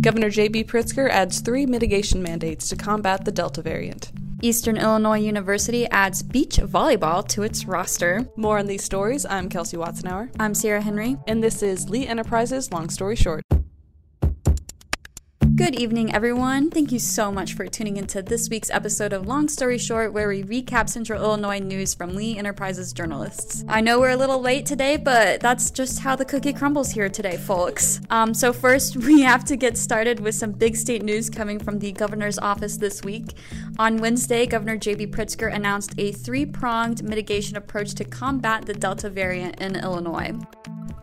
Governor J.B. Pritzker adds 3 mitigation mandates to combat the Delta variant. Eastern Illinois University adds beach volleyball to its roster. More on these stories. I'm Kelsey Watznauer. I'm Sierra Henry. And this is Lee Enterprises' Long Story Short. Good evening, everyone. Thank you so much for tuning into this week's episode of Long Story Short, where we recap Central Illinois news from Lee Enterprises journalists. I know we're a little late today, but that's just how the cookie crumbles here today, folks. So first, we have to get started with some big state news coming from the governor's office this week. On Wednesday, Governor J.B. Pritzker announced a 3-pronged mitigation approach to combat the Delta variant in Illinois.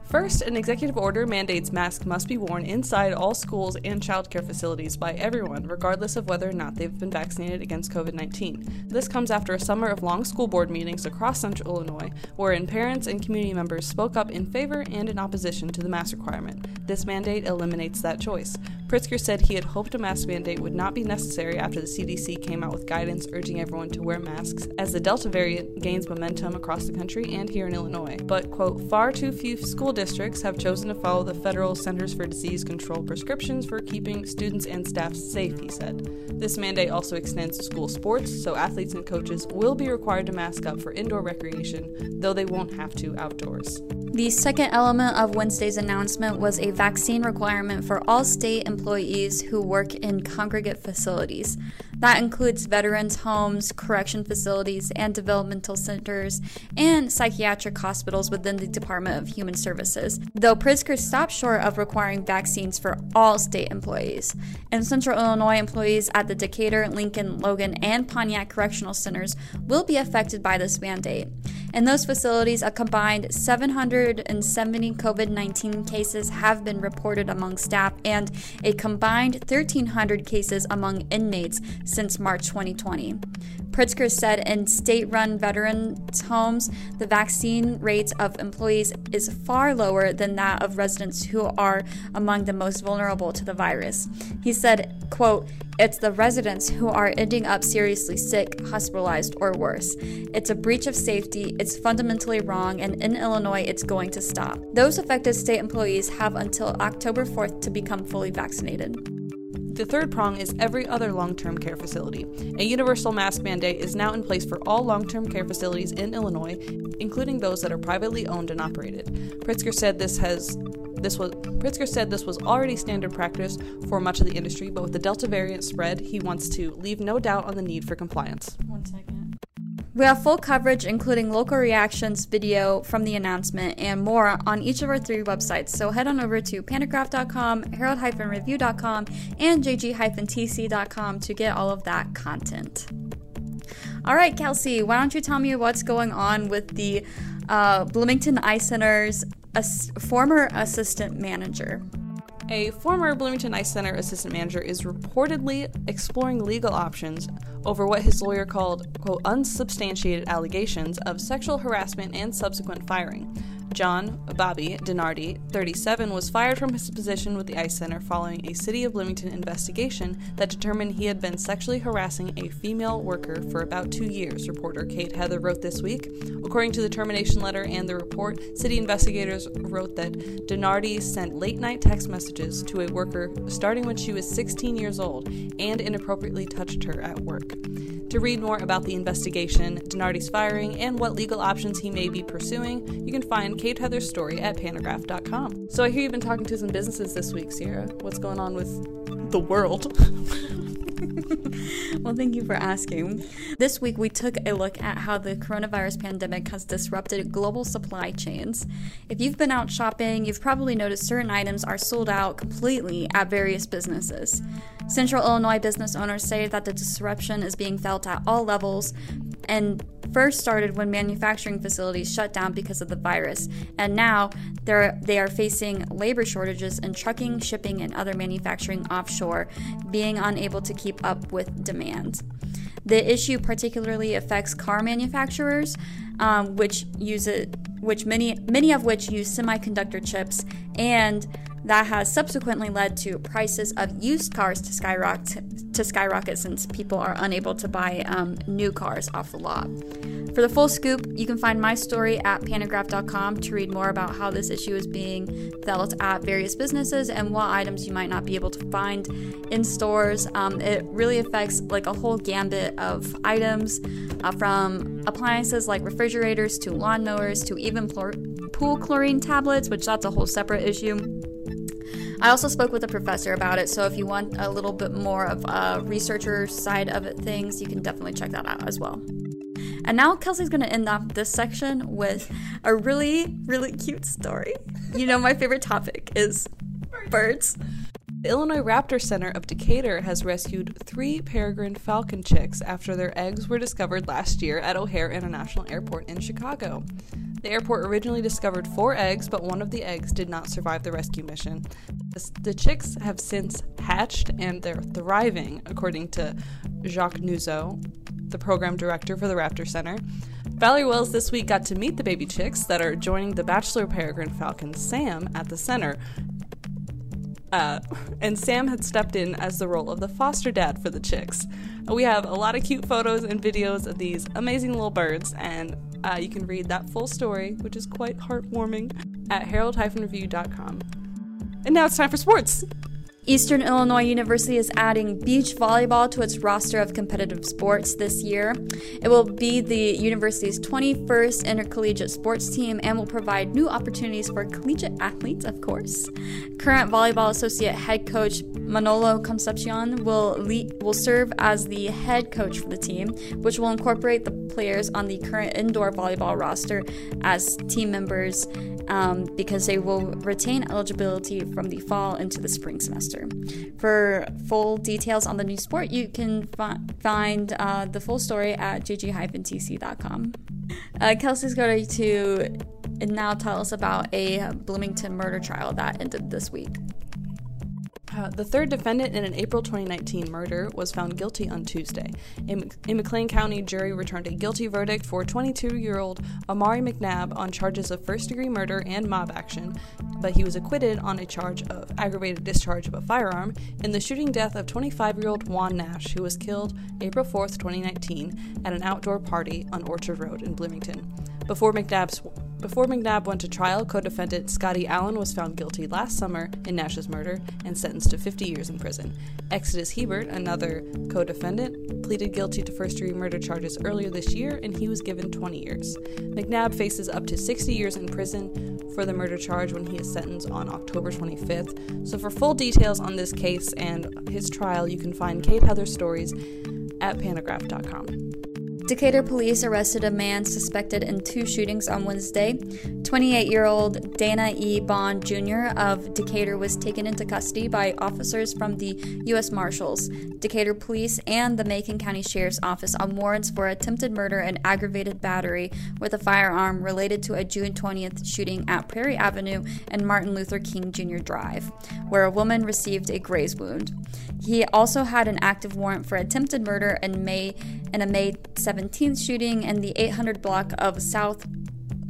First, an executive order mandates masks must be worn inside all schools and childcare facilities by everyone, regardless of whether or not they've been vaccinated against COVID-19. This comes after a summer of long school board meetings across Central Illinois, wherein parents and community members spoke up in favor and in opposition to the mask requirement. This mandate eliminates that choice. Pritzker said he had hoped a mask mandate would not be necessary after the CDC came out with guidance urging everyone to wear masks, as the Delta variant gains momentum across the country and here in Illinois. But, quote, far too few school districts have chosen to follow the federal Centers for Disease Control prescriptions for keeping students and staff safe, he said. This mandate also extends to school sports, so athletes and coaches will be required to mask up for indoor recreation, though they won't have to outdoors. The second element of Wednesday's announcement was a vaccine requirement for all state employees who work in congregate facilities. That includes veterans' homes, correction facilities, and developmental centers, and psychiatric hospitals within the Department of Human Services, though Pritzker stopped short of requiring vaccines for all state employees. And Central Illinois employees at the Decatur, Lincoln, Logan, and Pontiac Correctional Centers will be affected by this mandate. In those facilities, a combined 770 COVID-19 cases have been reported among staff and a combined 1,300 cases among inmates since March 2020. Pritzker said in state-run veterans' homes, the vaccine rates of employees is far lower than that of residents who are among the most vulnerable to the virus. He said, quote, it's the residents who are ending up seriously sick, hospitalized, or worse. It's a breach of safety, it's fundamentally wrong, and in Illinois, it's going to stop. Those affected state employees have until October 4th to become fully vaccinated. The third prong is every other long-term care facility. A universal mask mandate is now in place for all long-term care facilities in Illinois, including those that are privately owned and operated. Pritzker said this was already standard practice for much of the industry, but with the Delta variant spread, he wants to leave no doubt on the need for compliance. One second. We have full coverage, including local reactions, video from the announcement, and more on each of our 3 websites. So head on over to Pantagraph.com, herald-review.com, and jg-tc.com to get all of that content. All right, Kelsey, why don't you tell me what's going on with the Bloomington Ice Center's former assistant manager? A former Bloomington Ice Center assistant manager is reportedly exploring legal options over what his lawyer called, quote, unsubstantiated allegations of sexual harassment and subsequent firing. John Bobby Denardi, 37, was fired from his position with the Ice Center following a City of Bloomington investigation that determined he had been sexually harassing a female worker for about 2 years, reporter Kate Heather wrote this week. According to the termination letter and the report, city investigators wrote that Denardi sent late-night text messages to a worker starting when she was 16 years old and inappropriately touched her at work. To read more about the investigation, Denardi's firing, and what legal options he may be pursuing, you can find Kate Heather's story at Pantagraph.com. So I hear you've been talking to some businesses this week, Sierra. What's going on with the world? Well, thank you for asking. This week, we took a look at how the coronavirus pandemic has disrupted global supply chains. If you've been out shopping, you've probably noticed certain items are sold out completely at various businesses. Central Illinois business owners say that the disruption is being felt at all levels and first started when manufacturing facilities shut down because of the virus, and now they are facing labor shortages in trucking, shipping, and other manufacturing offshore, being unable to keep up with demand. The issue particularly affects car manufacturers, which many of which use semiconductor chips, and that has subsequently led to prices of used cars to skyrocket since people are unable to buy new cars off the lot. For the full scoop, you can find my story at Pantagraph.com to read more about how this issue is being felt at various businesses and what items you might not be able to find in stores. It really affects like a whole gambit of items, from appliances like refrigerators to lawnmowers to even pool chlorine tablets, which that's a whole separate issue. I also spoke with a professor about it, so if you want a little bit more of a researcher side of it, things, you can definitely check that out as well. And now Kelsey's going to end off this section with a really, really cute story. You know, my favorite topic is birds. The Illinois Raptor Center of Decatur has rescued 3 peregrine falcon chicks after their eggs were discovered last year at O'Hare International Airport in Chicago. The airport originally discovered 4 eggs, but one of the eggs did not survive the rescue mission. The chicks have since hatched and they're thriving, according to Jacques Nuzzo, the program director for the Raptor Center. Valerie Wells this week got to meet the baby chicks that are joining the bachelor peregrine falcon Sam at the center. And Sam had stepped in as the role of the foster dad for the chicks. We have a lot of cute photos and videos of these amazing little birds, and you can read that full story, which is quite heartwarming, at herald-review.com. And now it's time for sports! Eastern Illinois University is adding beach volleyball to its roster of competitive sports this year. It will be the university's 21st intercollegiate sports team and will provide new opportunities for collegiate athletes, of course. Current volleyball associate head coach Manolo Concepcion will serve as the head coach for the team, which will incorporate the players on the current indoor volleyball roster as team members because they will retain eligibility from the fall into the spring semester. For full details on the new sport, you can find the full story at jg-tc.com. Kelsey's going to now tell us about a Bloomington murder trial that ended this week. The third defendant in an April 2019 murder was found guilty on Tuesday. In McLean County, jury returned a guilty verdict for 22-year-old Amari McNabb on charges of first-degree murder and mob action, but he was acquitted on a charge of aggravated discharge of a firearm in the shooting death of 25-year-old Juan Nash, who was killed April 4, 2019, at an outdoor party on Orchard Road in Bloomington. Before McNabb went to trial, co-defendant Scotty Allen was found guilty last summer in Nash's murder and sentenced to 50 years in prison. Exodus Hebert, another co-defendant, pleaded guilty to first-degree murder charges earlier this year, and he was given 20 years. McNabb faces up to 60 years in prison for the murder charge when he is sentenced on October 25th. So for full details on this case and his trial, you can find Kate Heather's stories at Pantagraph.com. Decatur police arrested a man suspected in 2 shootings on Wednesday. 28-year-old Dana E. Bond Jr. of Decatur was taken into custody by officers from the U.S. Marshals, Decatur police, and the Macon County Sheriff's Office on warrants for attempted murder and aggravated battery with a firearm related to a June 20th shooting at Prairie Avenue and Martin Luther King Jr. Drive, where a woman received a graze wound. He also had an active warrant for attempted murder in a May 17th shooting in the 800 block of South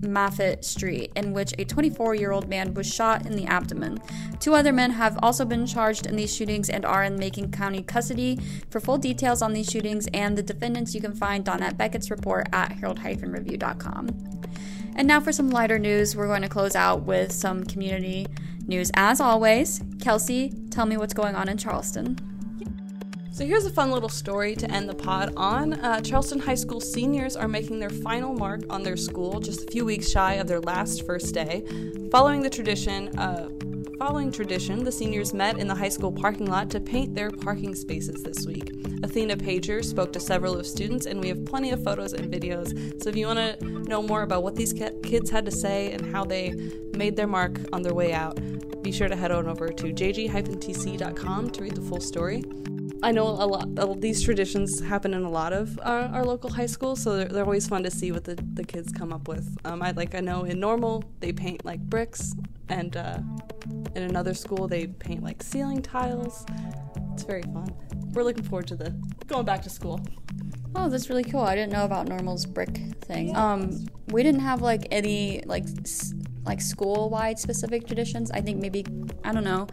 Maffitt Street, in which a 24-year-old man was shot in the abdomen. 2 other men have also been charged in these shootings and are in Macon County custody. For full details on these shootings and the defendants, you can find Donette Beckett's report at herald-review.com. And now for some lighter news, we're going to close out with some community news as always. Kelsey, tell me what's going on in Charleston. So here's a fun little story to end the pod on. Charleston High School seniors are making their final mark on their school just a few weeks shy of their last first day. Following tradition, the seniors met in the high school parking lot to paint their parking spaces this week. Athena Pager spoke to several of students, and we have plenty of photos and videos, so if you want to know more about what these kids had to say and how they made their mark on their way out, be sure to head on over to jg-tc.com to read the full story. I know a lot of these traditions happen in a lot of our local high schools, so they're always fun to see what the kids come up with. I know in Normal, they paint like bricks, and in another school, they paint like ceiling tiles. It's very fun. We're looking forward to going back to school. Oh, that's really cool. I didn't know about Normal's brick thing. Yeah. We didn't have like any school-wide specific traditions. I think maybe I don't know.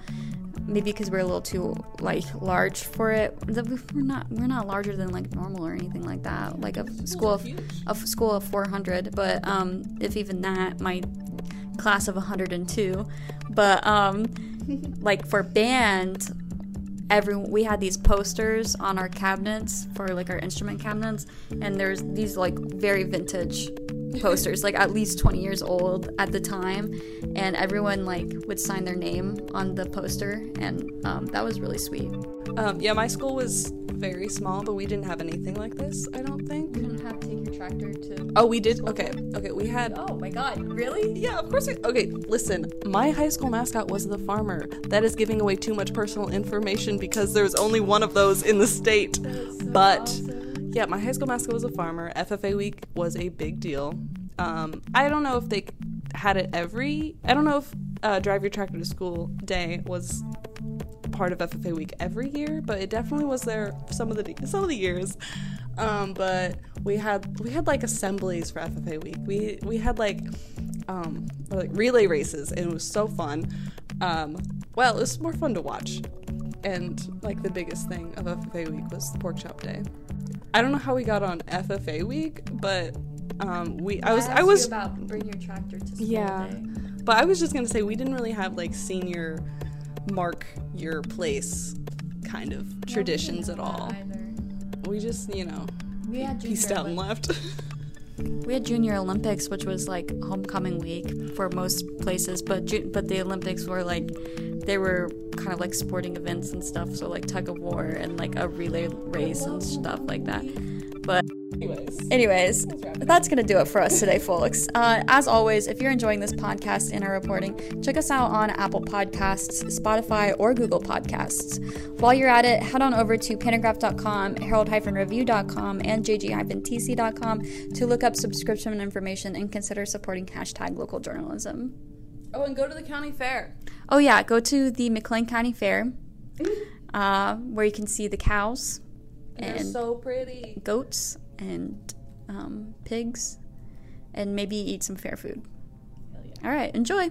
Maybe because we're a little too, like, large for it. We're not larger than, like, normal or anything like that. Like a school of 400, but if even that, my class of 102. But like for band, we had these posters on our cabinets for, like, our instrument cabinets, and there's these, like, very vintage posters, like, at least 20 years old at the time, and everyone, like, would sign their name on the poster, and that was really sweet. Yeah, my school was very small, but we didn't have anything like this, I don't think. You didn't have to take your tractor to... Oh, we did? School. Okay, we had... Oh my god, really? Yeah, of course. Okay, listen, my high school mascot was the farmer. That is giving away too much personal information because there's only one of those in the state, so but... Awesome. Yeah, my high school mascot was a farmer. FFA week was a big deal. I don't know if they had it every... I don't know if Drive Your Tractor to School Day was part of FFA week every year, but it definitely was there some of the years. But we had like assemblies for FFA week. We had like relay races, and it was so fun. Well, it was more fun to watch. And like the biggest thing of FFA week was the pork chop day. I don't know how we got on FFA week, but I was about bring your tractor to school. Yeah, day. But I was just gonna say we didn't really have like senior mark your place kind of traditions at all. We just peaced out and left. We had Junior Olympics, which was like homecoming week for most places, but the Olympics were like. They were kind of like sporting events and stuff, so like tug of war and like a relay race and stuff like that. But anyways, that's gonna do it for us today, folks. As always, if you're enjoying this podcast and our reporting, check us out on Apple Podcasts, Spotify, or Google Podcasts. While you're at it, head on over to Pantagraph.com, herald-review.com, and jg-tc.com to look up subscription information and consider supporting #localjournalism. Oh, and go to the county fair. Oh, yeah. Go to the McLean County Fair, where you can see the cows. And they're so pretty. Goats and pigs. And maybe eat some fair food. Hell yeah. All right. Enjoy.